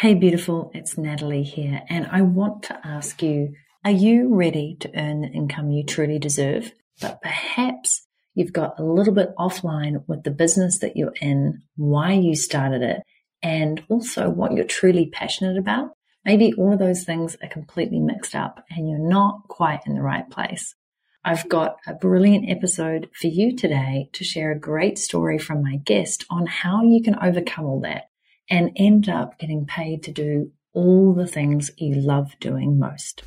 Hey beautiful, it's Natalie here, and I want to ask you, are you ready to earn the income you truly deserve? But perhaps you've got a little bit offline with the business that you're in, why you started it, and also what you're truly passionate about. Maybe all of those things are completely mixed up and you're not quite in the right place. I've got a brilliant episode for you today to share a great story from my guest on how you can overcome all that and end up getting paid to do all the things you love doing most.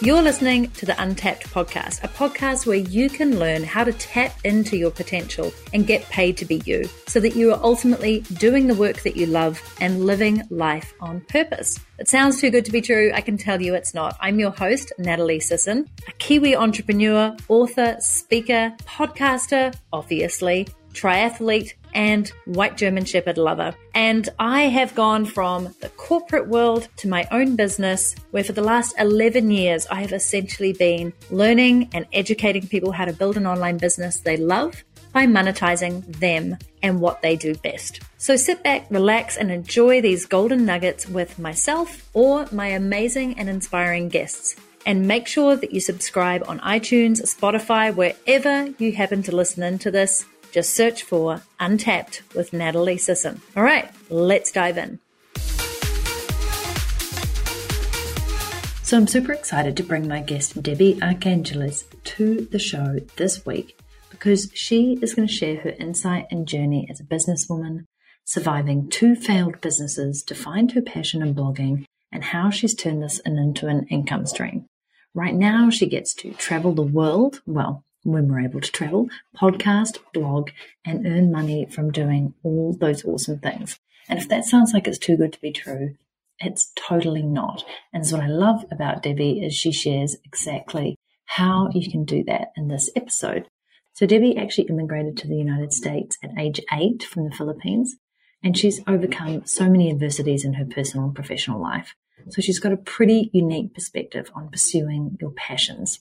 You're listening to the Untapped Podcast, a podcast where you can learn how to tap into your potential and get paid to be you, so that you are ultimately doing the work that you love and living life on purpose. It sounds too good to be true. I can tell you it's not. I'm your host, Natalie Sisson, a Kiwi entrepreneur, author, speaker, podcaster, obviously, triathlete, and white German Shepherd lover. And I have gone from the corporate world to my own business, where for the last 11 years, I have essentially been learning and educating people how to build an online business they love by monetizing them and what they do best. So sit back, relax, and enjoy these golden nuggets with myself or my amazing and inspiring guests. And make sure that you subscribe on iTunes, Spotify, wherever you happen to listen into this. Just search for Untapped with Natalie Sisson. All right, let's dive in. So I'm super excited to bring my guest Debbie Arcangelis to the show this week, because she is going to share her insight and journey as a businesswoman, surviving two failed businesses to find her passion in blogging, and how she's turned this into an income stream. Right now, she gets to travel the world, well, when we're able to travel, podcast, blog, and earn money from doing all those awesome things. And if that sounds like it's too good to be true, it's totally not. And so what I love about Debbie is she shares exactly how you can do that in this episode. So Debbie actually immigrated to the United States at age 8 from the Philippines, and she's overcome so many adversities in her personal and professional life. So she's got a pretty unique perspective on pursuing your passions.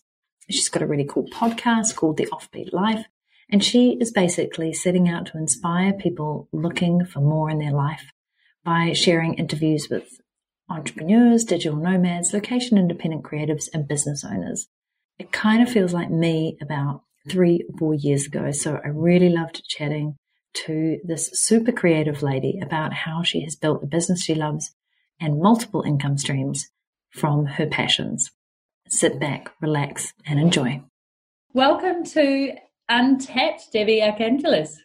She's got a really cool podcast called The Offbeat Life, and she is basically setting out to inspire people looking for more in their life by sharing interviews with entrepreneurs, digital nomads, location-independent creatives, and business owners. It kind of feels like me about 3 or 4 years ago, so I really loved chatting to this super creative lady about how she has built a business she loves and multiple income streams from her passions. Sit back, relax, and enjoy. Welcome to Untapped, Debbie Arcangelis.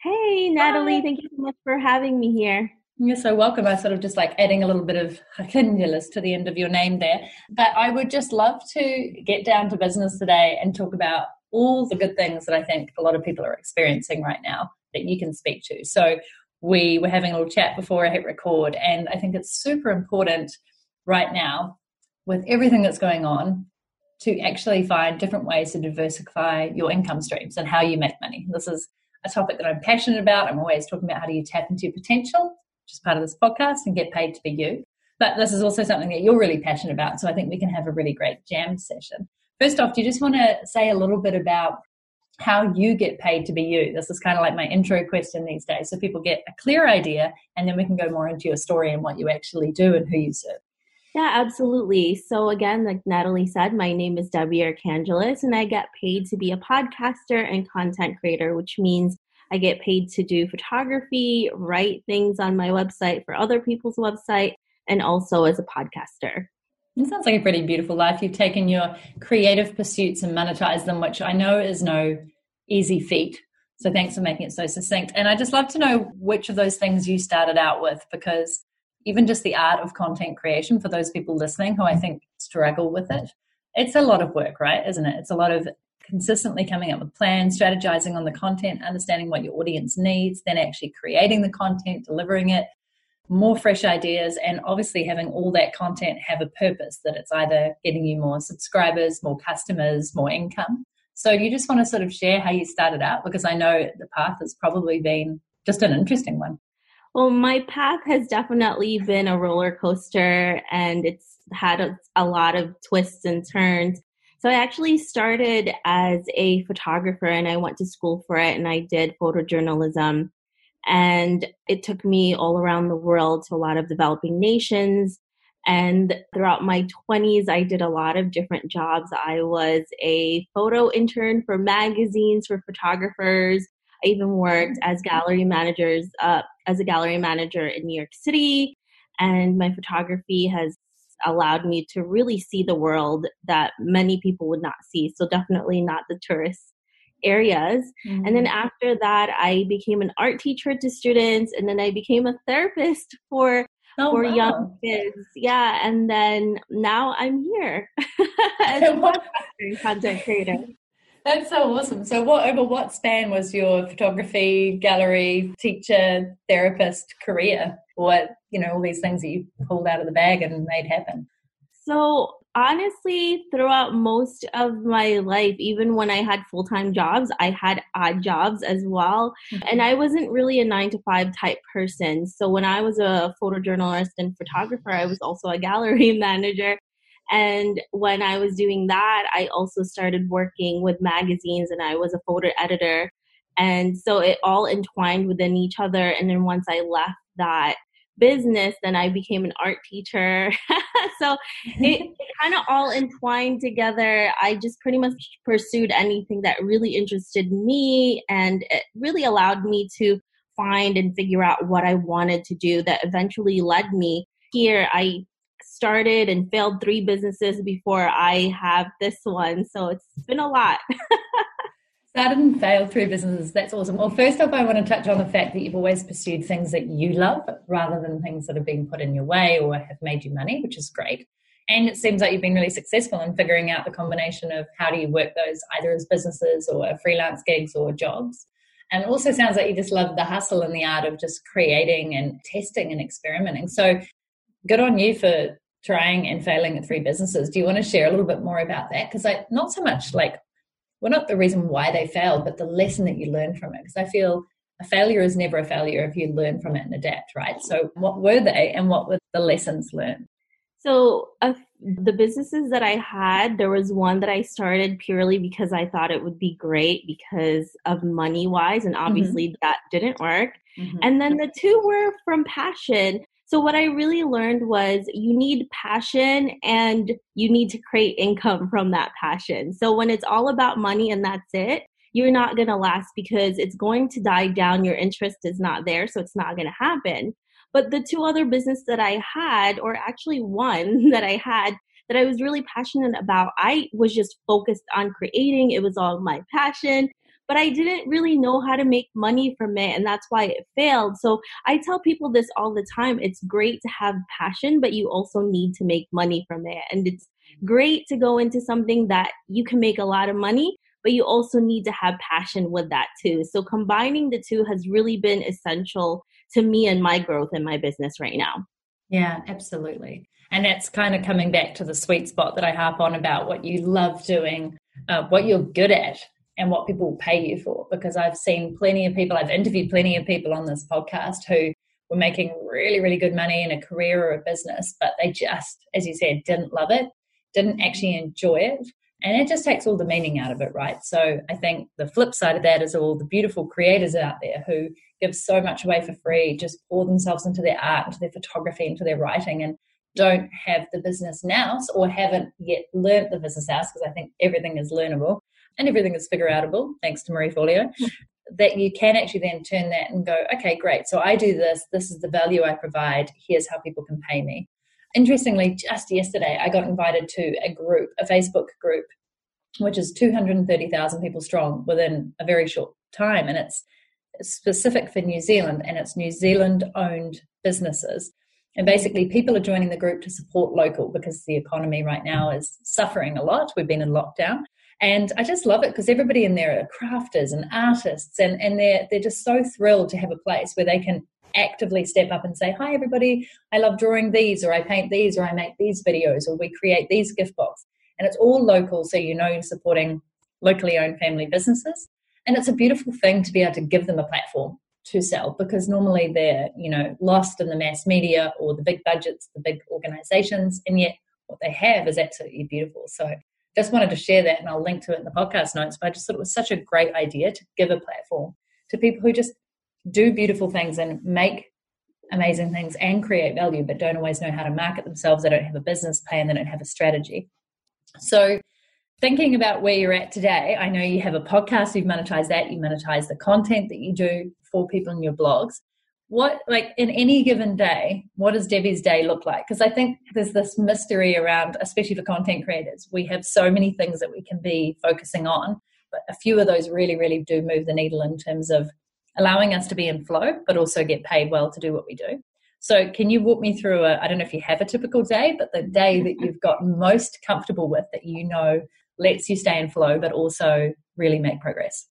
Hey, Natalie. Hi. Thank you so much for having me here. You're so welcome. I sort of just like adding a little bit of Arcangelis to the end of your name there. But I would just love to get down to business today and talk about all the good things that I think a lot of people are experiencing right now that you can speak to. So we were having a little chat before I hit record, and I think it's super important right now with everything that's going on to actually find different ways to diversify your income streams and how you make money. This is a topic that I'm passionate about. I'm always talking about how do you tap into your potential, which is part of this podcast, and get paid to be you. But this is also something that you're really passionate about, so I think we can have a really great jam session. First off, do you just want to say a little bit about how you get paid to be you? This is kind of like my intro question these days, so people get a clear idea, and then we can go more into your story and what you actually do and who you serve. Yeah, absolutely. So again, like Natalie said, my name is Debbie Arcangelis, and I get paid to be a podcaster and content creator, which means I get paid to do photography, write things on my website for other people's website, and also as a podcaster. It sounds like a pretty beautiful life. You've taken your creative pursuits and monetized them, which I know is no easy feat. So thanks for making it so succinct. And I'd just love to know which of those things you started out with, because even just the art of content creation, for those people listening who I think struggle with it, it's a lot of work, right? Isn't it? It's a lot of consistently coming up with plans, strategizing on the content, understanding what your audience needs, then actually creating the content, delivering it, more fresh ideas, and obviously having all that content have a purpose, that it's either getting you more subscribers, more customers, more income. So do you just want to sort of share how you started out? Because I know the path has probably been just an interesting one. Well, my path has definitely been a roller coaster, and it's had a lot of twists and turns. So I actually started as a photographer, and I went to school for it, and I did photojournalism. And it took me all around the world to a lot of developing nations. And throughout my 20s, I did a lot of different jobs. I was a photo intern for magazines, for photographers. I even worked as a gallery manager in New York City. And my photography has allowed me to really see the world that many people would not see. So definitely not the tourist areas. Mm-hmm. And then after that, I became an art teacher to students. And then I became a therapist for young kids. Yeah. And then now I'm here as a content creator. That's so awesome. So over what span was your photography, gallery, teacher, therapist career? What, all these things that you pulled out of the bag and made happen? So honestly, throughout most of my life, even when I had full-time jobs, I had odd jobs as well. Mm-hmm. And I wasn't really a 9-to-5 type person. So when I was a photojournalist and photographer, I was also a gallery manager. And when I was doing that, I also started working with magazines and I was a photo editor. And so it all entwined within each other. And then once I left that business, then I became an art teacher. So it kind of all entwined together. I just pretty much pursued anything that really interested me. And it really allowed me to find and figure out what I wanted to do that eventually led me here. I started and failed 3 businesses before I have this one. So it's been a lot. Started and failed 3 businesses. That's awesome. Well, first off, I want to touch on the fact that you've always pursued things that you love rather than things that have been put in your way or have made you money, which is great. And it seems like you've been really successful in figuring out the combination of how do you work those either as businesses or freelance gigs or jobs. And it also sounds like you just love the hustle and the art of just creating and testing and experimenting. So good on you for trying and failing at 3 businesses. Do you want to share a little bit more about that? Because not so much not the reason why they failed, but the lesson that you learned from it. Because I feel a failure is never a failure if you learn from it and adapt, right? So what were they and what were the lessons learned? So the businesses that I had, there was one that I started purely because I thought it would be great because of money-wise, and obviously mm-hmm. that didn't work. Mm-hmm. And then the 2 were from passion. So what I really learned was you need passion and you need to create income from that passion. So when it's all about money and that's it, you're not going to last because it's going to die down. Your interest is not there, so it's not going to happen. But the 2 other business that I had, or actually one that I had that I was really passionate about, I was just focused on creating. It was all my passion. But I didn't really know how to make money from it, and that's why it failed. So I tell people this all the time. It's great to have passion, but you also need to make money from it. And it's great to go into something that you can make a lot of money, but you also need to have passion with that too. So combining the 2 has really been essential to me and my growth in my business right now. Yeah, absolutely. And that's kind of coming back to the sweet spot that I harp on about what you love doing, what you're good at, and what people pay you for. Because I've interviewed plenty of people on this podcast who were making really, really good money in a career or a business, but they just, as you said, didn't love it, didn't actually enjoy it. And it just takes all the meaning out of it, right? So I think the flip side of that is all the beautiful creators out there who give so much away for free, just pour themselves into their art, into their photography, into their writing, and don't have the business now or haven't yet learned the business now, because I think everything is learnable. And everything is figure outable, thanks to Marie Folio, that you can actually then turn that and go, okay, great. So I do this. This is the value I provide. Here's how people can pay me. Interestingly, just yesterday, I got invited to a Facebook group, which is 230,000 people strong within a very short time. And it's specific for New Zealand, and it's New Zealand-owned businesses. And basically, people are joining the group to support local because the economy right now is suffering a lot. We've been in lockdown. And I just love it because everybody in there are crafters and artists, and they're just so thrilled to have a place where they can actively step up and say, hi, everybody, I love drawing these, or I paint these, or I make these videos, or we create these gift box. And it's all local, so you're supporting locally owned family businesses. And it's a beautiful thing to be able to give them a platform to sell, because normally they're, lost in the mass media or the big budgets, the big organizations, and yet what they have is absolutely beautiful. So just wanted to share that, and I'll link to it in the podcast notes, but I just thought it was such a great idea to give a platform to people who just do beautiful things and make amazing things and create value, but don't always know how to market themselves. They don't have a business plan. They don't have a strategy. So thinking about where you're at today, I know you have a podcast, you've monetized that, you monetize the content that you do for people in your blogs. What, like in any given day, what does Debbie's day look like? Because I think there's this mystery around, especially for content creators, we have so many things that we can be focusing on, but a few of those really, really do move the needle in terms of allowing us to be in flow, but also get paid well to do what we do. So can you walk me through I don't know if you have a typical day, but the day that you've got most comfortable with that you know lets you stay in flow, but also really make progress?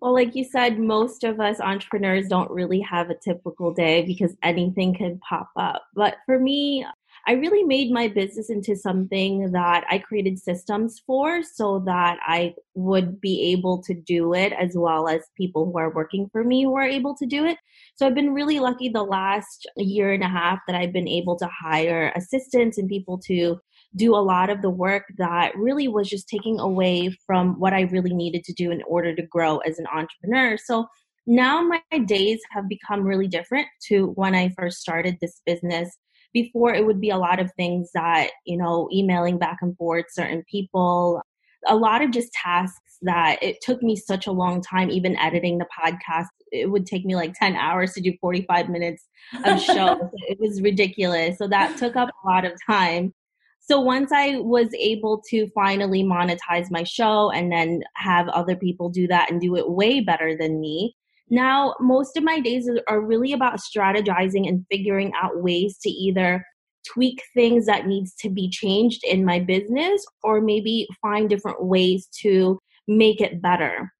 Well, like you said, most of us entrepreneurs don't really have a typical day because anything can pop up. But for me, I really made my business into something that I created systems for so that I would be able to do it, as well as people who are working for me who are able to do it. So I've been really lucky the last year and a half that I've been able to hire assistants and people to do a lot of the work that really was just taking away from what I really needed to do in order to grow as an entrepreneur. So now my days have become really different to when I first started this business. Before, it would be a lot of things that, you know, emailing back and forth, certain people, a lot of just tasks that it took me such a long time, even editing the podcast. It would take me like 10 hours to do 45 minutes of shows. It was ridiculous. So that took up a lot of time. So once I was able to finally monetize my show and then have other people do that and do it way better than me, now most of my days are really about strategizing and figuring out ways to either tweak things that needs to be changed in my business or maybe find different ways to make it better.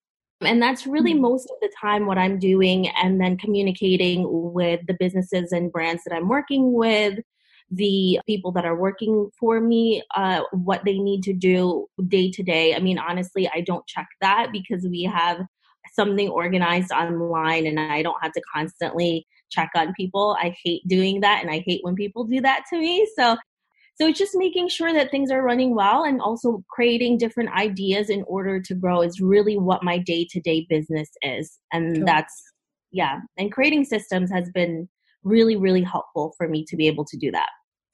And that's really most of the time what I'm doing, and then communicating with the businesses and brands that I'm working with, the people that are working for me, what they need to do day to day. I mean, honestly, I don't check that because we have something organized online and I don't have to constantly check on people. I hate doing that and I hate when people do that to me. So it's just making sure that things are running well, and also creating different ideas in order to grow is really what my day-to-day business is. And cool. And creating systems has been really, really helpful for me to be able to do that.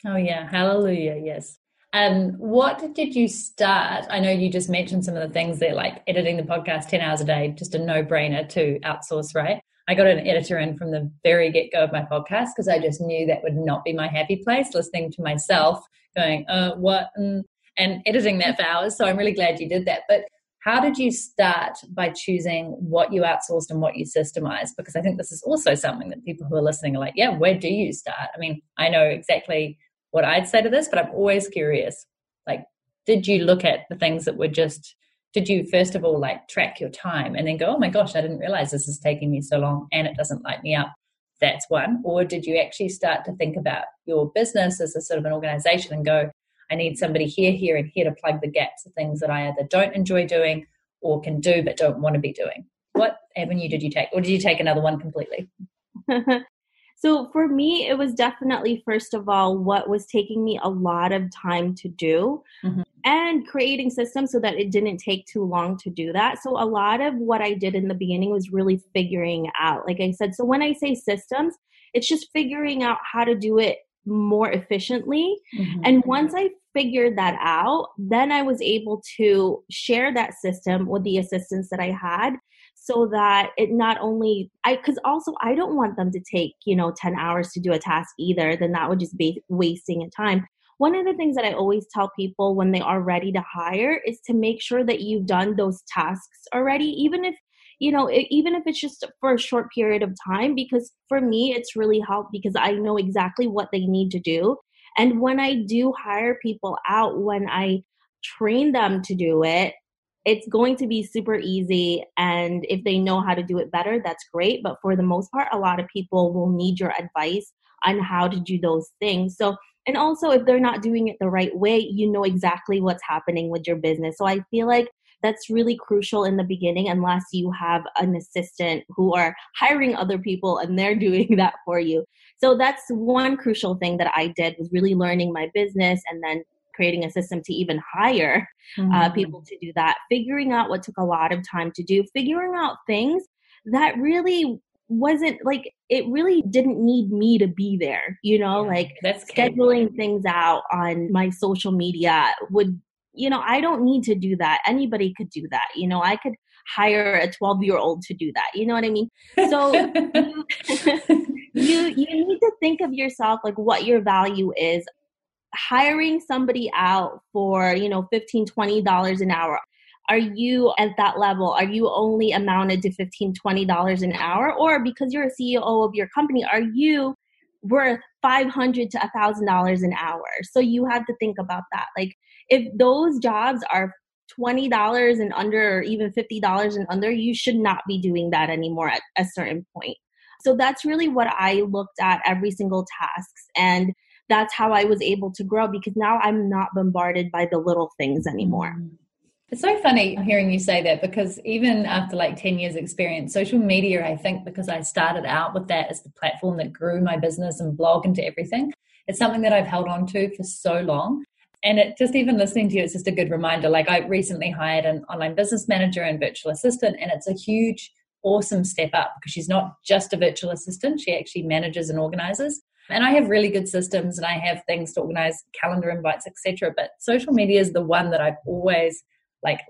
Oh yeah. Hallelujah. Yes. What did you start? I know you just mentioned some of the things there, like editing the podcast 10 hours a day, just a no-brainer to outsource, right? I got an editor in from the very get-go of my podcast because I just knew that would not be my happy place, listening to myself going, and editing that for hours. So I'm really glad you did that. But how did you start by choosing what you outsourced and what you systemized? Because I think this is also something that people who are listening are like, yeah, where do you start? I mean, I know exactly what I'd say to this, but I'm always curious, like, did you look at the things that were just, did you first of all, like track your time and then go, oh my gosh, I didn't realize this is taking me so long and it doesn't light me up. That's one. Or did you actually start to think about your business as a sort of an organization and go, I need somebody here, here, and here to plug the gaps of things that I either don't enjoy doing or can do, but don't want to be doing? What avenue did you take? Or did you take another one completely? So for me, it was definitely, first of all, what was taking me a lot of time to do, and creating systems so that it didn't take too long to do that. So a lot of what I did in the beginning was really figuring out, like I said. So when I say systems, it's just figuring out how to do it more efficiently. And once I figured that out, then I was able to share that system with the assistants that I had, so that it not only, because also I don't want them to take, 10 hours to do a task either. Then that would just be wasting time. One of the things that I always tell people when they are ready to hire is to make sure that you've done those tasks already, even if it's just for a short period of time, because for me, it's really helped because I know exactly what they need to do. And when I do hire people out, when I train them to do it, it's going to be super easy. And if they know how to do it better, that's great. But for the most part, a lot of people will need your advice on how to do those things. So, and also if they're not doing it the right way, you know exactly what's happening with your business. So I feel like that's really crucial in the beginning, unless you have an assistant who are hiring other people and they're doing that for you. So that's one crucial thing that I did, was really learning my business and then creating a system to even hire people to do that, figuring out what took a lot of time to do, figuring out things that really wasn't like, it really didn't need me to be there, you know, like that's scheduling things out on my social media would, you know, I don't need to do that. Anybody could do that. You know, I could hire a 12-year-old to do that. You know what I mean? So you need to think of yourself, like what your value is. Hiring somebody out for, you know, $15, $20 an hour. Are you at that level? Are you only amounted to $15, $20 an hour? Or because you're a CEO of your company, are you worth $500 to $1,000 an hour? So you have to think about that. Like if those jobs are $20 and under, or even $50 and under, you should not be doing that anymore at a certain point. So that's really what I looked at every single task. And that's how I was able to grow, because now I'm not bombarded by the little things anymore. It's so funny hearing you say that, because even after like 10 years experience, social media, I think because I started out with that as the platform that grew my business and blog into everything, it's something that I've held on to for so long. And it just, even listening to you, it's just a good reminder. Like I recently hired an online business manager and virtual assistant, and it's a huge, awesome step up because she's not just a virtual assistant. She actually manages and organizes. And I have really good systems and I have things to organize, calendar invites, etc. But social media is the one that I've always like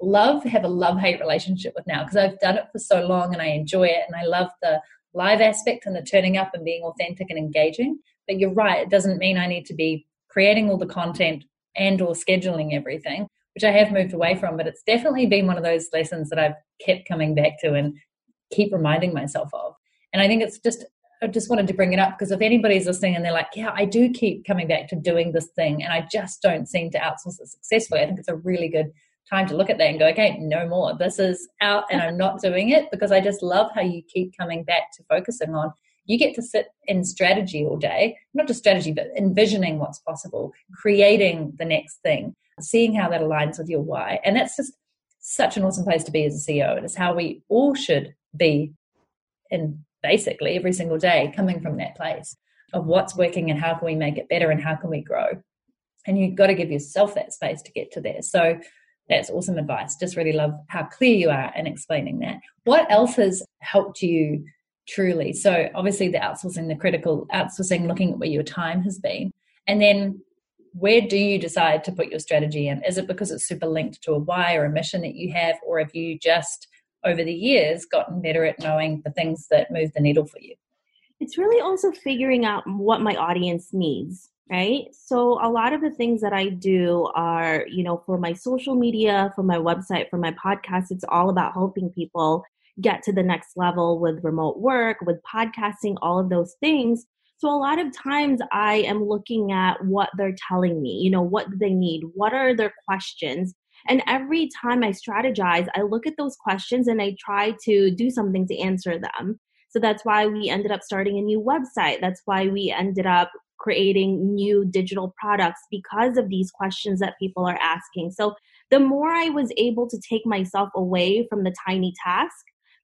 have a love-hate relationship with now, because I've done it for so long and I enjoy it. And I love the live aspect and the turning up and being authentic and engaging. But you're right. It doesn't mean I need to be creating all the content and or scheduling everything, which I have moved away from, but it's definitely been one of those lessons that I've kept coming back to and keep reminding myself of. And I think it's just, I just wanted to bring it up because if anybody's listening and they're like, yeah, I do keep coming back to doing this thing and I just don't seem to outsource it successfully, I think it's a really good time to look at that and go, okay, no more. This is out and I'm not doing it, because I just love how you keep coming back to focusing on, you get to sit in strategy all day, not just strategy, but envisioning what's possible, creating the next thing, seeing how that aligns with your why. And that's just such an awesome place to be as a CEO. And it's how we all should be in basically every single day, coming from that place of what's working and how can we make it better and how can we grow. And you've got to give yourself that space to get to there. So that's awesome advice. Just really love how clear you are in explaining that. What else has helped you truly? So obviously the outsourcing, the critical outsourcing, looking at where your time has been. And then where do you decide to put your strategy in? Is it because it's super linked to a why or a mission that you have? Or have you just over the years gotten better at knowing the things that move the needle for you? It's really also figuring out what my audience needs, right? So a lot of the things that I do are, you know, for my social media, for my website, for my podcast, it's all about helping people get to the next level with remote work, with podcasting, all of those things. So a lot of times I am looking at what they're telling me, you know, what do they need? What are their questions? And every time I strategize, I look at those questions and I try to do something to answer them. So that's why we ended up starting a new website. That's why we ended up creating new digital products, because of these questions that people are asking. So the more I was able to take myself away from the tiny task,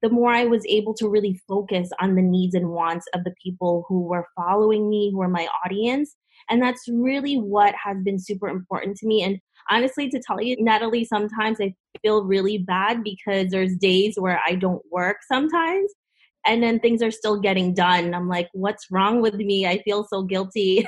the more I was able to really focus on the needs and wants of the people who were following me, who are my audience. And that's really what has been super important to me. And honestly, to tell you, Natalie, sometimes I feel really bad because there's days where I don't work sometimes, and then things are still getting done. I'm like, what's wrong with me? I feel so guilty.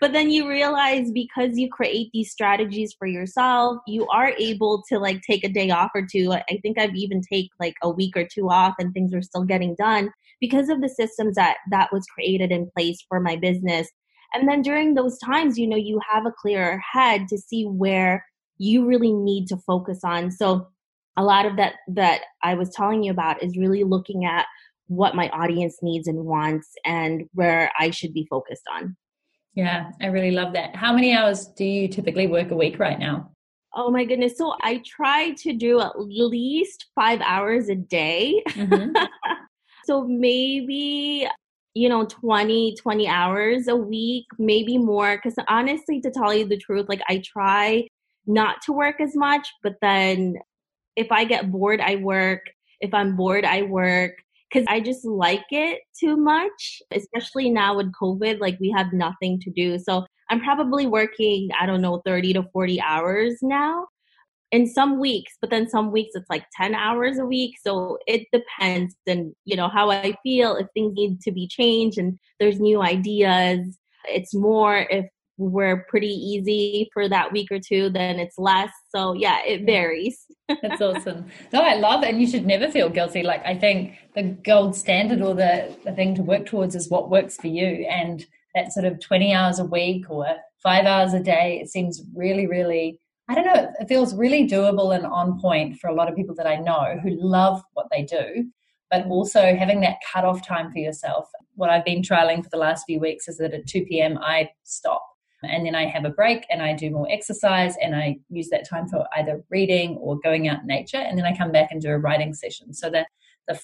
But then you realize, because you create these strategies for yourself, you are able to like take a day off or two. I think I've even take like a week or two off and things are still getting done because of the systems that was created in place for my business. And then during those times, you know, you have a clearer head to see where you really need to focus on. So a lot of that I was telling you about is really looking at what my audience needs and wants and where I should be focused on. Yeah, I really love that. How many hours do you typically work a week right now? Oh my goodness. So I try to do at least 5 hours a day. Mm-hmm. So maybe, you know, 20 hours a week, maybe more. Because honestly, to tell you the truth, like I try not to work as much, but then if I get bored, I work. If I'm bored, I work. Because I just like it too much, especially now with COVID, like we have nothing to do. So I'm probably working, I don't know, 30 to 40 hours now. in some weeks, but then some weeks it's like 10 hours a week. So it depends, and you know, how I feel, if things need to be changed and there's new ideas. It's more if we're pretty easy for that week or two, then it's less. So yeah, it varies. That's awesome. No, I love it. And you should never feel guilty. Like, I think the gold standard or the thing to work towards is what works for you. And that sort of 20 hours a week or 5 hours a day, it seems really, really, I don't know, it feels really doable and on point for a lot of people that I know who love what they do, but also having that cutoff time for yourself. What I've been trialing for the last few weeks is that at 2 p.m. I stop, and then I have a break and I do more exercise, and I use that time for either reading or going out in nature, and then I come back and do a writing session. So the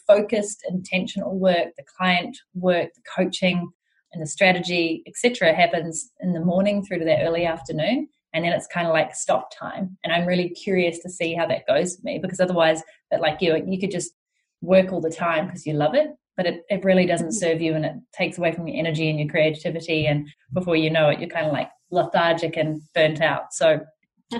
focused, intentional work, the client work, the coaching and the strategy, etc., happens in the morning through to that early afternoon. And then it's kind of like stop time. And I'm really curious to see how that goes for me, because otherwise, but like you could just work all the time because you love it, but it really doesn't serve you, and it takes away from your energy and your creativity. And before you know it, you're kind of like lethargic and burnt out. So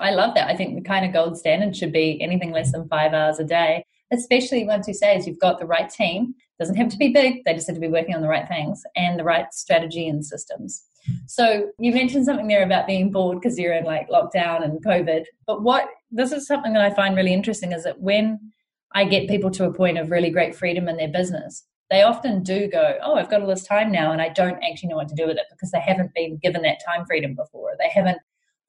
I love that. I think the kind of gold standard should be anything less than 5 hours a day, especially once you say you've got the right team. It doesn't have to be big. They just have to be working on the right things and the right strategy and systems. So you mentioned something there about being bored because you're in like lockdown and COVID. But this is something that I find really interesting, is that when I get people to a point of really great freedom in their business, they often do go, oh, I've got all this time now and I don't actually know what to do with it, because they haven't been given that time freedom before. They haven't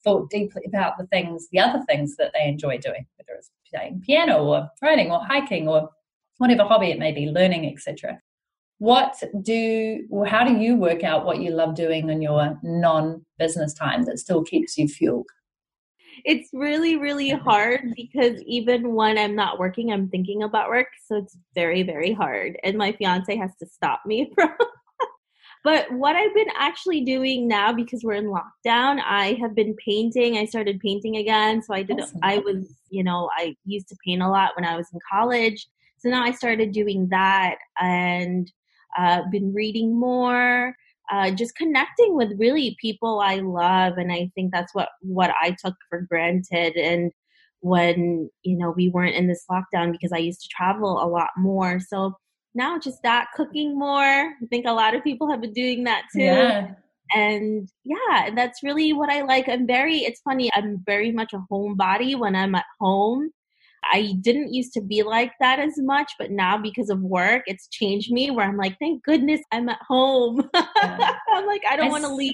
thought deeply about the other things that they enjoy doing, whether it's playing piano or writing or hiking or whatever hobby it may be, learning, etc. How do you work out what you love doing in your non-business time that still keeps you fueled? It's really, really hard, because even when I'm not working, I'm thinking about work. So it's very, very hard. And my fiance has to stop me from. But what I've been actually doing now, because we're in lockdown, I have been painting. I started painting again. So I did. Awesome. I used to paint a lot when I was in college. So now I started doing that, and been reading more, just connecting with really people I love. And I think that's what I took for granted. And when, we weren't in this lockdown, because I used to travel a lot more. So now just that, cooking more. I think a lot of people have been doing that too. Yeah. And yeah, that's really what I like. It's funny, I'm very much a homebody when I'm at home. I didn't used to be like that as much, but now because of work, it's changed me where I'm like, thank goodness I'm at home. Yeah. I'm like, I don't want to leave.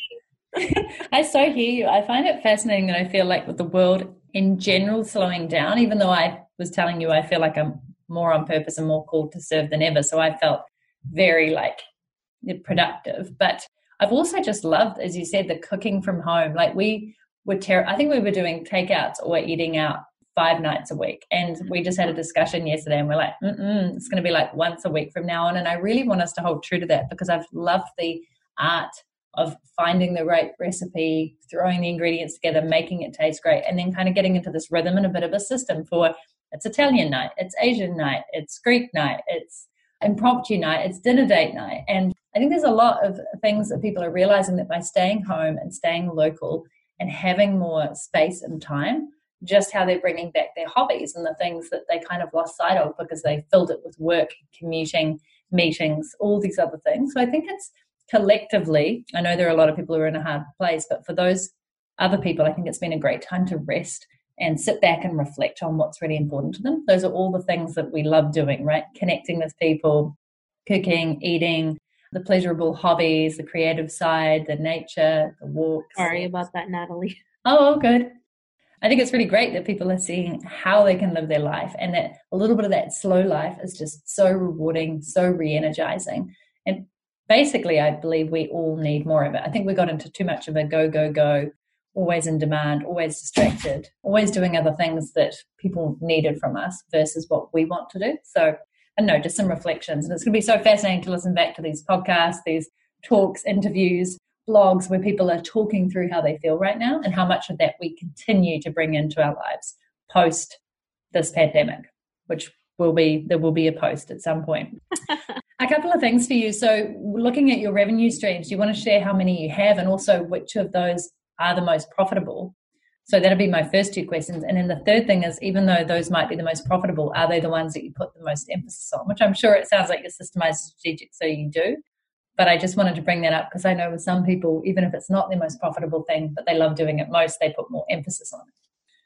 I so hear you. I find it fascinating that I feel like with the world in general slowing down, even though I was telling you, I feel like I'm more on purpose and more called to serve than ever. So I felt very like productive, but I've also just loved, as you said, the cooking from home. Like we were I think we were doing takeouts or eating out 5 nights a week. And we just had a discussion yesterday, and we're like, it's going to be like once a week from now on. And I really want us to hold true to that, because I've loved the art of finding the right recipe, throwing the ingredients together, making it taste great, and then kind of getting into this rhythm and a bit of a system for it's Italian night, it's Asian night, it's Greek night, it's impromptu night, it's dinner date night. And I think there's a lot of things that people are realizing that by staying home and staying local and having more space and time, just how they're bringing back their hobbies and the things that they kind of lost sight of because they filled it with work, commuting, meetings, all these other things. So I think it's collectively, I know there are a lot of people who are in a hard place, but for those other people, I think it's been a great time to rest and sit back and reflect on what's really important to them. Those are all the things that we love doing, right? Connecting with people, cooking, eating, the pleasurable hobbies, the creative side, the nature, the walks. Sorry about that, Natalie. Oh, good. I think it's really great that people are seeing how they can live their life, and that a little bit of that slow life is just so rewarding, so re-energizing. And basically, I believe we all need more of it. I think we got into too much of a go, go, go, always in demand, always distracted, always doing other things that people needed from us versus what we want to do. So I don't know, just some reflections. And it's going to be so fascinating to listen back to these podcasts, these talks, interviews, blogs where people are talking through how they feel right now and how much of that we continue to bring into our lives post this pandemic, which there will be a post at some point. A couple of things for you. So looking at your revenue streams, do you want to share how many you have and also which of those are the most profitable? So that'll be my first two questions. And then the third thing is, even though those might be the most profitable, are they the ones that you put the most emphasis on? Which I'm sure it sounds like you're systemized strategic, so you do. But I just wanted to bring that up because I know with some people, even if it's not their most profitable thing, but they love doing it most, they put more emphasis on it.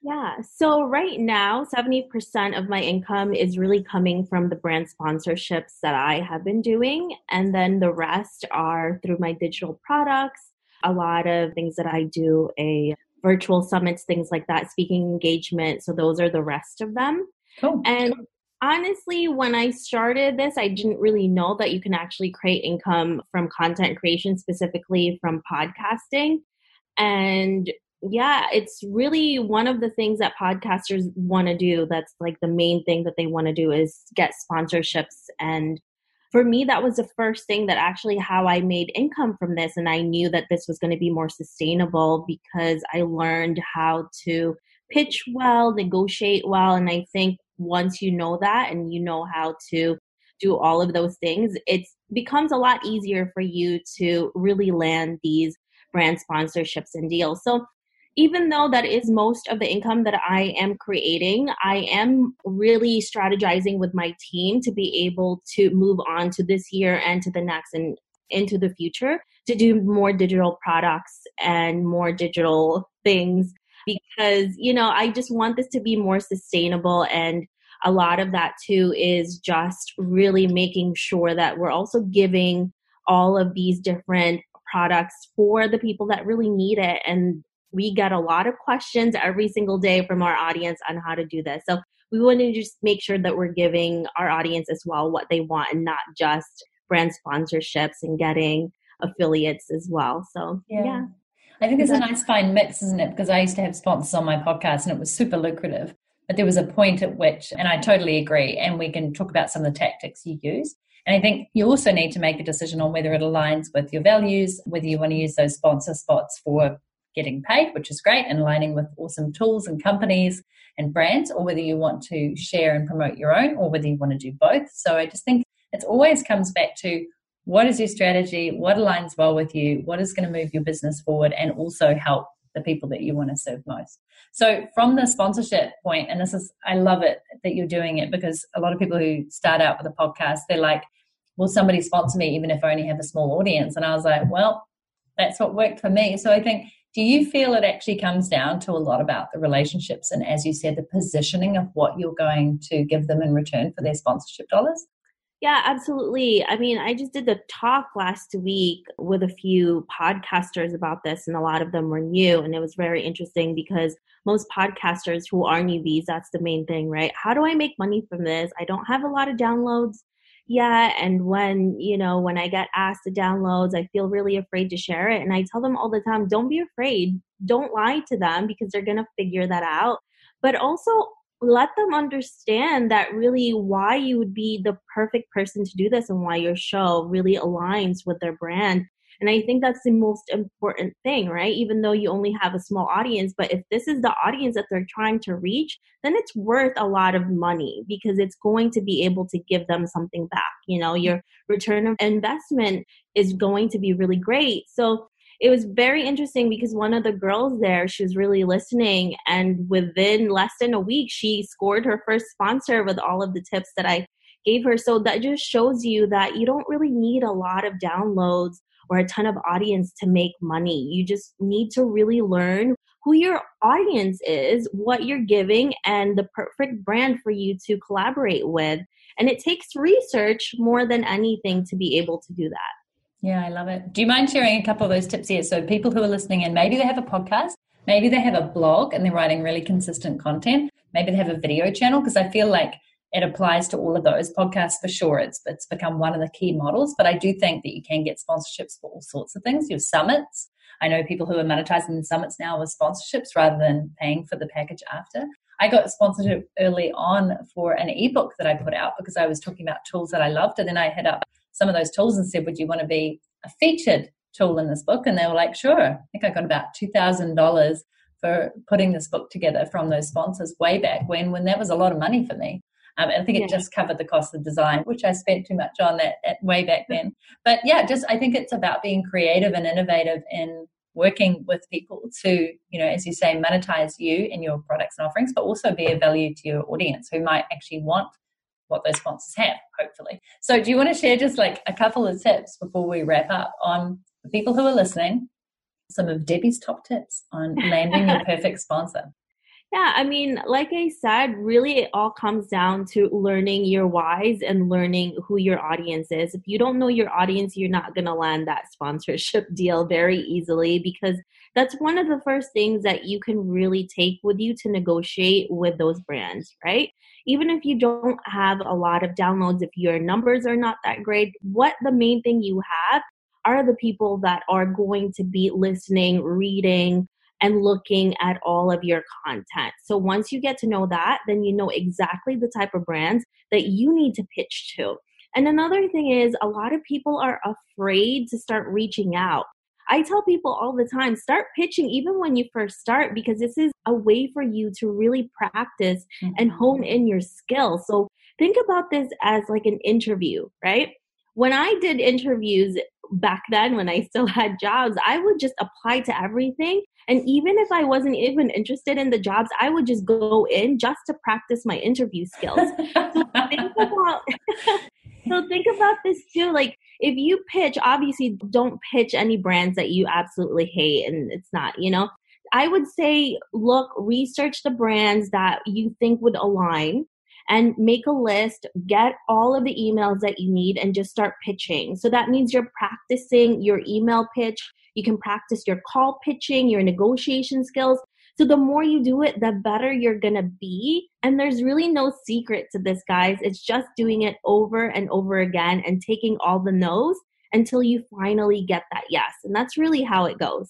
Yeah. So right now, 70% of my income is really coming from the brand sponsorships that I have been doing. And then the rest are through my digital products, a lot of things that I do, a virtual summits, things like that, speaking engagement. So those are the rest of them. Cool. And honestly, when I started this, I didn't really know that you can actually create income from content creation, specifically from podcasting. And yeah, it's really one of the things that podcasters want to do. That's like the main thing that they want to do is get sponsorships. And for me, that was the first thing that actually how I made income from this. And I knew that this was going to be more sustainable because I learned how to pitch well, negotiate well. And I think once you know that and you know how to do all of those things, it becomes a lot easier for you to really land these brand sponsorships and deals. So even though that is most of the income that I am creating, I am really strategizing with my team to be able to move on to this year and to the next and into the future to do more digital products and more digital things because, you know, I just want this to be more sustainable. And a lot of that too is just really making sure that we're also giving all of these different products for the people that really need it. And we get a lot of questions every single day from our audience on how to do this. So we want to just make sure that we're giving our audience as well what they want and not just brand sponsorships and getting affiliates as well. So yeah. I think it's a nice fine mix, isn't it? Because I used to have sponsors on my podcast and it was super lucrative. But there was a point at which, and I totally agree, and we can talk about some of the tactics you use. And I think you also need to make a decision on whether it aligns with your values, whether you want to use those sponsor spots for getting paid, which is great, and aligning with awesome tools and companies and brands, or whether you want to share and promote your own, or whether you want to do both. So I just think it always comes back to what is your strategy, what aligns well with you, what is going to move your business forward, and also help the people that you want to serve most. So from the sponsorship point, and this is, I love it that you're doing it because a lot of people who start out with a podcast, they're like, will somebody sponsor me even if I only have a small audience? And I was like, well, that's what worked for me. So I think, do you feel it actually comes down to a lot about the relationships and, as you said, the positioning of what you're going to give them in return for their sponsorship dollars? Yeah, absolutely. I mean, I just did the talk last week with a few podcasters about this, and a lot of them were new. And it was very interesting because most podcasters who are newbies, that's the main thing, right? How do I make money from this? I don't have a lot of downloads yet. And when I get asked to downloads, I feel really afraid to share it. And I tell them all the time, don't be afraid. Don't lie to them because they're going to figure that out. But also let them understand that really why you would be the perfect person to do this and why your show really aligns with their brand. And I think that's the most important thing, right? Even though you only have a small audience, but if this is the audience that they're trying to reach, then it's worth a lot of money because it's going to be able to give them something back. You know, your return of investment is going to be really great. So it was very interesting because one of the girls there, she was really listening. And within less than a week, she scored her first sponsor with all of the tips that I gave her. So that just shows you that you don't really need a lot of downloads or a ton of audience to make money. You just need to really learn who your audience is, what you're giving, and the perfect brand for you to collaborate with. And it takes research more than anything to be able to do that. Yeah, I love it. Do you mind sharing a couple of those tips here? So people who are listening in, maybe they have a podcast, maybe they have a blog and they're writing really consistent content. Maybe they have a video channel, because I feel like it applies to all of those podcasts for sure. It's become one of the key models, but I do think that you can get sponsorships for all sorts of things. Your summits. I know people who are monetizing the summits now with sponsorships rather than paying for the package after. I got sponsorship early on for an ebook that I put out because I was talking about tools that I loved. And then I hit up some of those tools and said, would you want to be a featured tool in this book? And they were like, sure. I think I got about $2,000 for putting this book together from those sponsors way back when that was a lot of money for me. And I think it just covered the cost of design, which I spent too much on that way back then. But yeah, I think it's about being creative and innovative in working with people to, you know, as you say, monetize you and your products and offerings, but also be of value to your audience who might actually want what those sponsors have, hopefully. So do you want to share just like a couple of tips before we wrap up on the people who are listening, some of Debbie's top tips on landing your perfect sponsor? Yeah, I mean, like I said, really it all comes down to learning your whys and learning who your audience is. If you don't know your audience, you're not going to land that sponsorship deal very easily, because that's one of the first things that you can really take with you to negotiate with those brands, right? Even if you don't have a lot of downloads, if your numbers are not that great, what the main thing you have are the people that are going to be listening, reading, and looking at all of your content. So once you get to know that, then you know exactly the type of brands that you need to pitch to. And another thing is, a lot of people are afraid to start reaching out. I tell people all the time, start pitching even when you first start, because this is a way for you to really practice and hone in your skills. So think about this as like an interview, right? When I did interviews back then, when I still had jobs, I would just apply to everything. And even if I wasn't even interested in the jobs, I would just go in just to practice my interview skills. So think about this too. Like, if you pitch, obviously don't pitch any brands that you absolutely hate and it's not, you know, I would say, look, research the brands that you think would align and make a list, get all of the emails that you need and just start pitching. So that means you're practicing your email pitch. You can practice your call pitching, your negotiation skills. So the more you do it, the better you're going to be. And there's really no secret to this, guys. It's just doing it over and over again and taking all the no's until you finally get that yes. And that's really how it goes.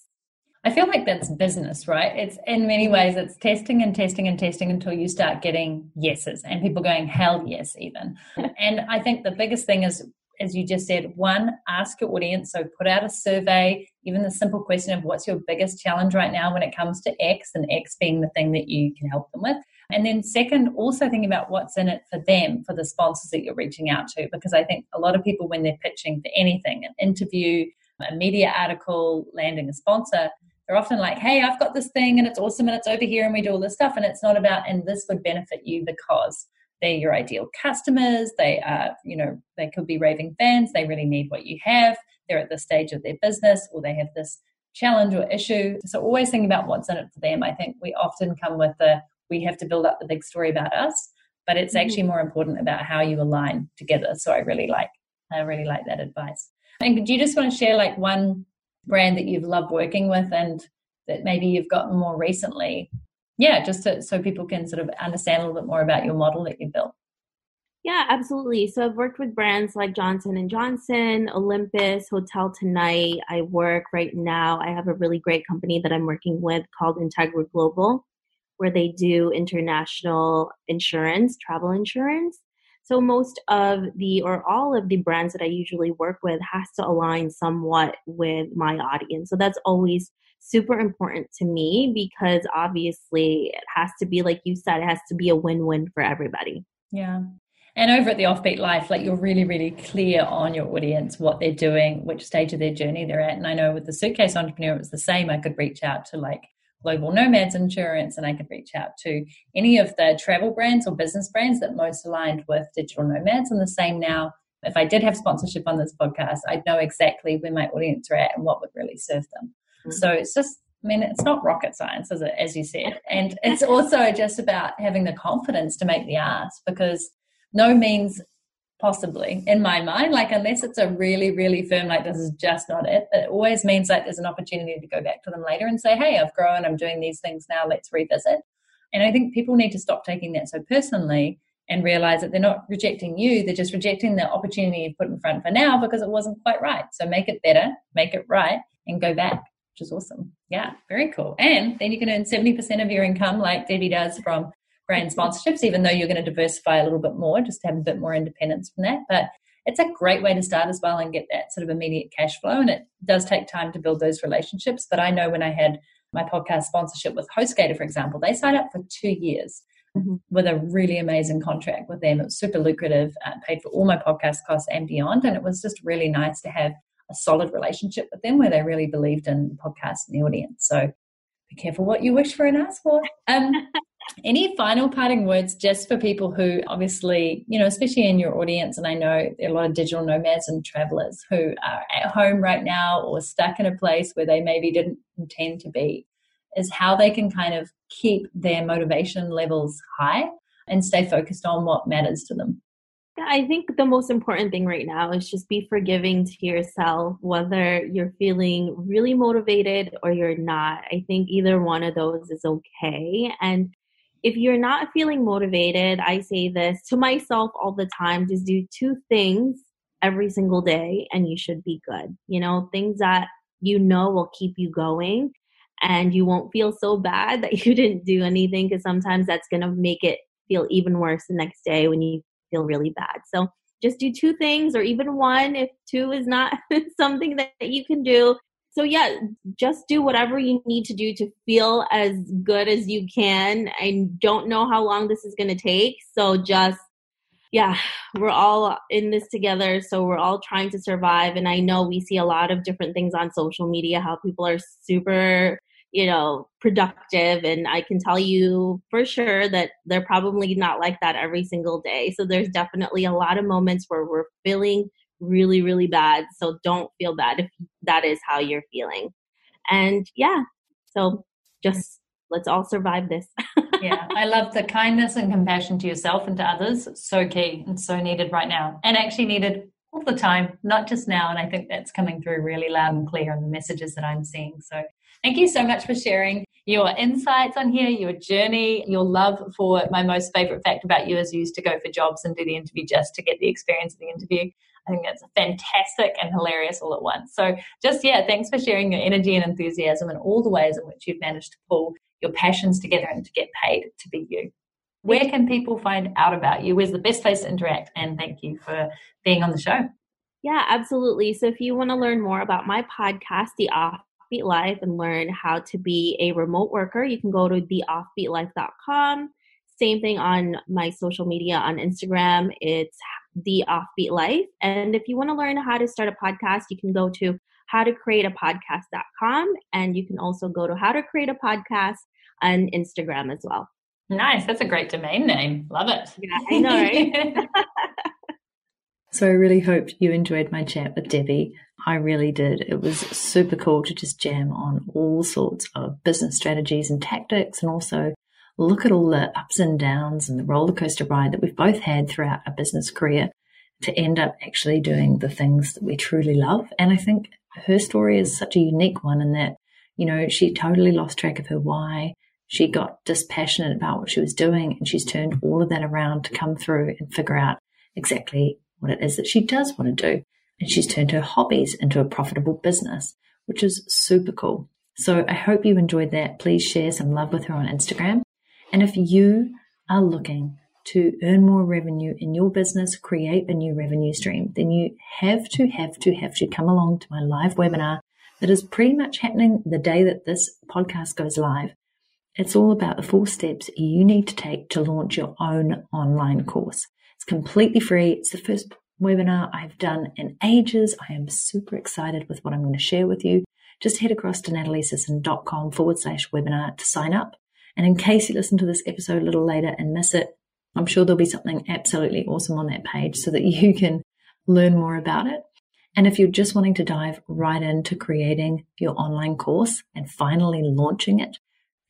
I feel like that's business, right? It's in many ways, it's testing and testing and testing until you start getting yeses and people going, hell yes, even. And I think the biggest thing is, as you just said, one, ask your audience. So put out a survey, even the simple question of what's your biggest challenge right now when it comes to X, and X being the thing that you can help them with. And then second, also think about what's in it for them, for the sponsors that you're reaching out to, because I think a lot of people, when they're pitching for anything, an interview, a media article, landing a sponsor, they're often like, hey, I've got this thing and it's awesome and it's over here and we do all this stuff. And it's not about, and this would benefit you because they're your ideal customers. They are, you know, they could be raving fans. They really need what you have. They're at this stage of their business, or they have this challenge or issue. So always think about what's in it for them. I think we often come with we have to build up the big story about us, but it's actually more important about how you align together. So I really like that advice. And do you just want to share like one brand that you've loved working with and that maybe you've gotten more recently? Yeah, just so people can sort of understand a little bit more about your model that you built. Yeah, absolutely. So I've worked with brands like Johnson & Johnson, Olympus, Hotel Tonight. I work right now. I have a really great company that I'm working with called Integra Global, where they do international insurance, travel insurance. So most of all of the brands that I usually work with has to align somewhat with my audience. So that's always super important to me, because obviously it has to be, like you said, it has to be a win-win for everybody. Yeah. And over at The Offbeat Life, like, you're really, really clear on your audience, what they're doing, which stage of their journey they're at. And I know with the Suitcase Entrepreneur, it was the same. I could reach out to like Global Nomads Insurance, and I could reach out to any of the travel brands or business brands that most aligned with digital nomads. And the same now, if I did have sponsorship on this podcast, I'd know exactly where my audience are at and what would really serve them. Mm-hmm. So it's just, I mean, it's not rocket science, is it, as you said? And it's also just about having the confidence to make the ask, because no means possibly, in my mind, like, unless it's a really, really firm, like, this is just not it, it always means like there's an opportunity to go back to them later and say, hey, I've grown, I'm doing these things now, let's revisit. And I think people need to stop taking that so personally and realize that they're not rejecting you, they're just rejecting the opportunity you put in front for now because it wasn't quite right. So make it better, make it right, and go back, which is awesome. Yeah, very cool. And then you can earn 70% of your income, like Debbie does, from brand sponsorships, even though you're going to diversify a little bit more, just to have a bit more independence from that. But it's a great way to start as well and get that sort of immediate cash flow. And it does take time to build those relationships. But I know when I had my podcast sponsorship with HostGator, for example, they signed up for 2 years with a really amazing contract with them. It was super lucrative, paid for all my podcast costs and beyond. And it was just really nice to have a solid relationship with them where they really believed in the podcast and the audience. So be careful what you wish for and ask for. Any final parting words just for people who obviously, you know, especially in your audience, and I know there are a lot of digital nomads and travelers who are at home right now or stuck in a place where they maybe didn't intend to be, is how they can kind of keep their motivation levels high and stay focused on what matters to them. I think the most important thing right now is just be forgiving to yourself, whether you're feeling really motivated or you're not. I think either one of those is okay. And if you're not feeling motivated, I say this to myself all the time, just do two things every single day and you should be good. You know, things that you know will keep you going and you won't feel so bad that you didn't do anything, because sometimes that's going to make it feel even worse the next day when you feel really bad. So just do two things, or even one if two is not something that you can do. So yeah, just do whatever you need to do to feel as good as you can. I don't know how long this is going to take. So just, yeah, we're all in this together. So we're all trying to survive. And I know we see a lot of different things on social media, how people are super, you know, productive. And I can tell you for sure that they're probably not like that every single day. So there's definitely a lot of moments where we're feeling really, really bad. So don't feel bad if that is how you're feeling. And yeah, so just let's all survive this. Yeah, I love the kindness and compassion to yourself and to others. It's so key and so needed right now, and actually needed all the time, not just now. And I think that's coming through really loud and clear in the messages that I'm seeing. So thank you so much for sharing your insights on here, your journey, your love for my most favorite fact about you is you used to go for jobs and do the interview just to get the experience of the interview. I think that's fantastic and hilarious all at once. So just, yeah, thanks for sharing your energy and enthusiasm and all the ways in which you've managed to pull your passions together and to get paid to be you. Where can people find out about you? Where's the best place to interact? And thank you for being on the show. Yeah, absolutely. So if you want to learn more about my podcast, The Offbeat Life, and learn how to be a remote worker, you can go to theoffbeatlife.com. Same thing on my social media on Instagram. It's The Offbeat Life. And if you want to learn how to start a podcast, you can go to howtocreateapodcast.com. And you can also go to How to Create a Podcast on Instagram as well. Nice. That's a great domain name. Love it. Yeah, I know, right? So I really hope you enjoyed my chat with Debbie. I really did. It was super cool to just jam on all sorts of business strategies and tactics, and also look at all the ups and downs and the roller coaster ride that we've both had throughout our business career to end up actually doing the things that we truly love. And I think her story is such a unique one in that, you know, she totally lost track of her why. She got dispassionate about what she was doing, and she's turned all of that around to come through and figure out exactly what it is that she does want to do. And she's turned her hobbies into a profitable business, which is super cool. So I hope you enjoyed that. Please share some love with her on Instagram. And if you are looking to earn more revenue in your business, create a new revenue stream, then you have to come along to my live webinar that is pretty much happening the day that this podcast goes live. It's all about the 4 steps you need to take to launch your own online course. It's completely free. It's the first webinar I've done in ages. I am super excited with what I'm going to share with you. Just head across to nataliesisson.com/webinar to sign up. And in case you listen to this episode a little later and miss it, I'm sure there'll be something absolutely awesome on that page so that you can learn more about it. And if you're just wanting to dive right into creating your online course and finally launching it,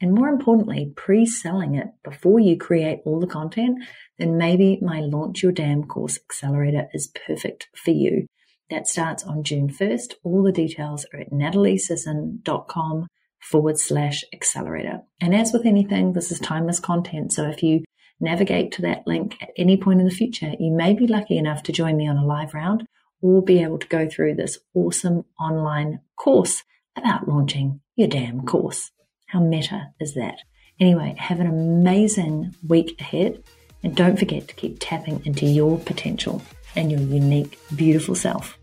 and more importantly, pre-selling it before you create all the content, then maybe my Launch Your Damn Course Accelerator is perfect for you. That starts on June 1st. All the details are at nataliesisson.com/accelerator. And as with anything, this is timeless content. So if you navigate to that link at any point in the future, you may be lucky enough to join me on a live round or be able to go through this awesome online course about launching your damn course. How meta is that? Anyway, have an amazing week ahead, and don't forget to keep tapping into your potential and your unique, beautiful self.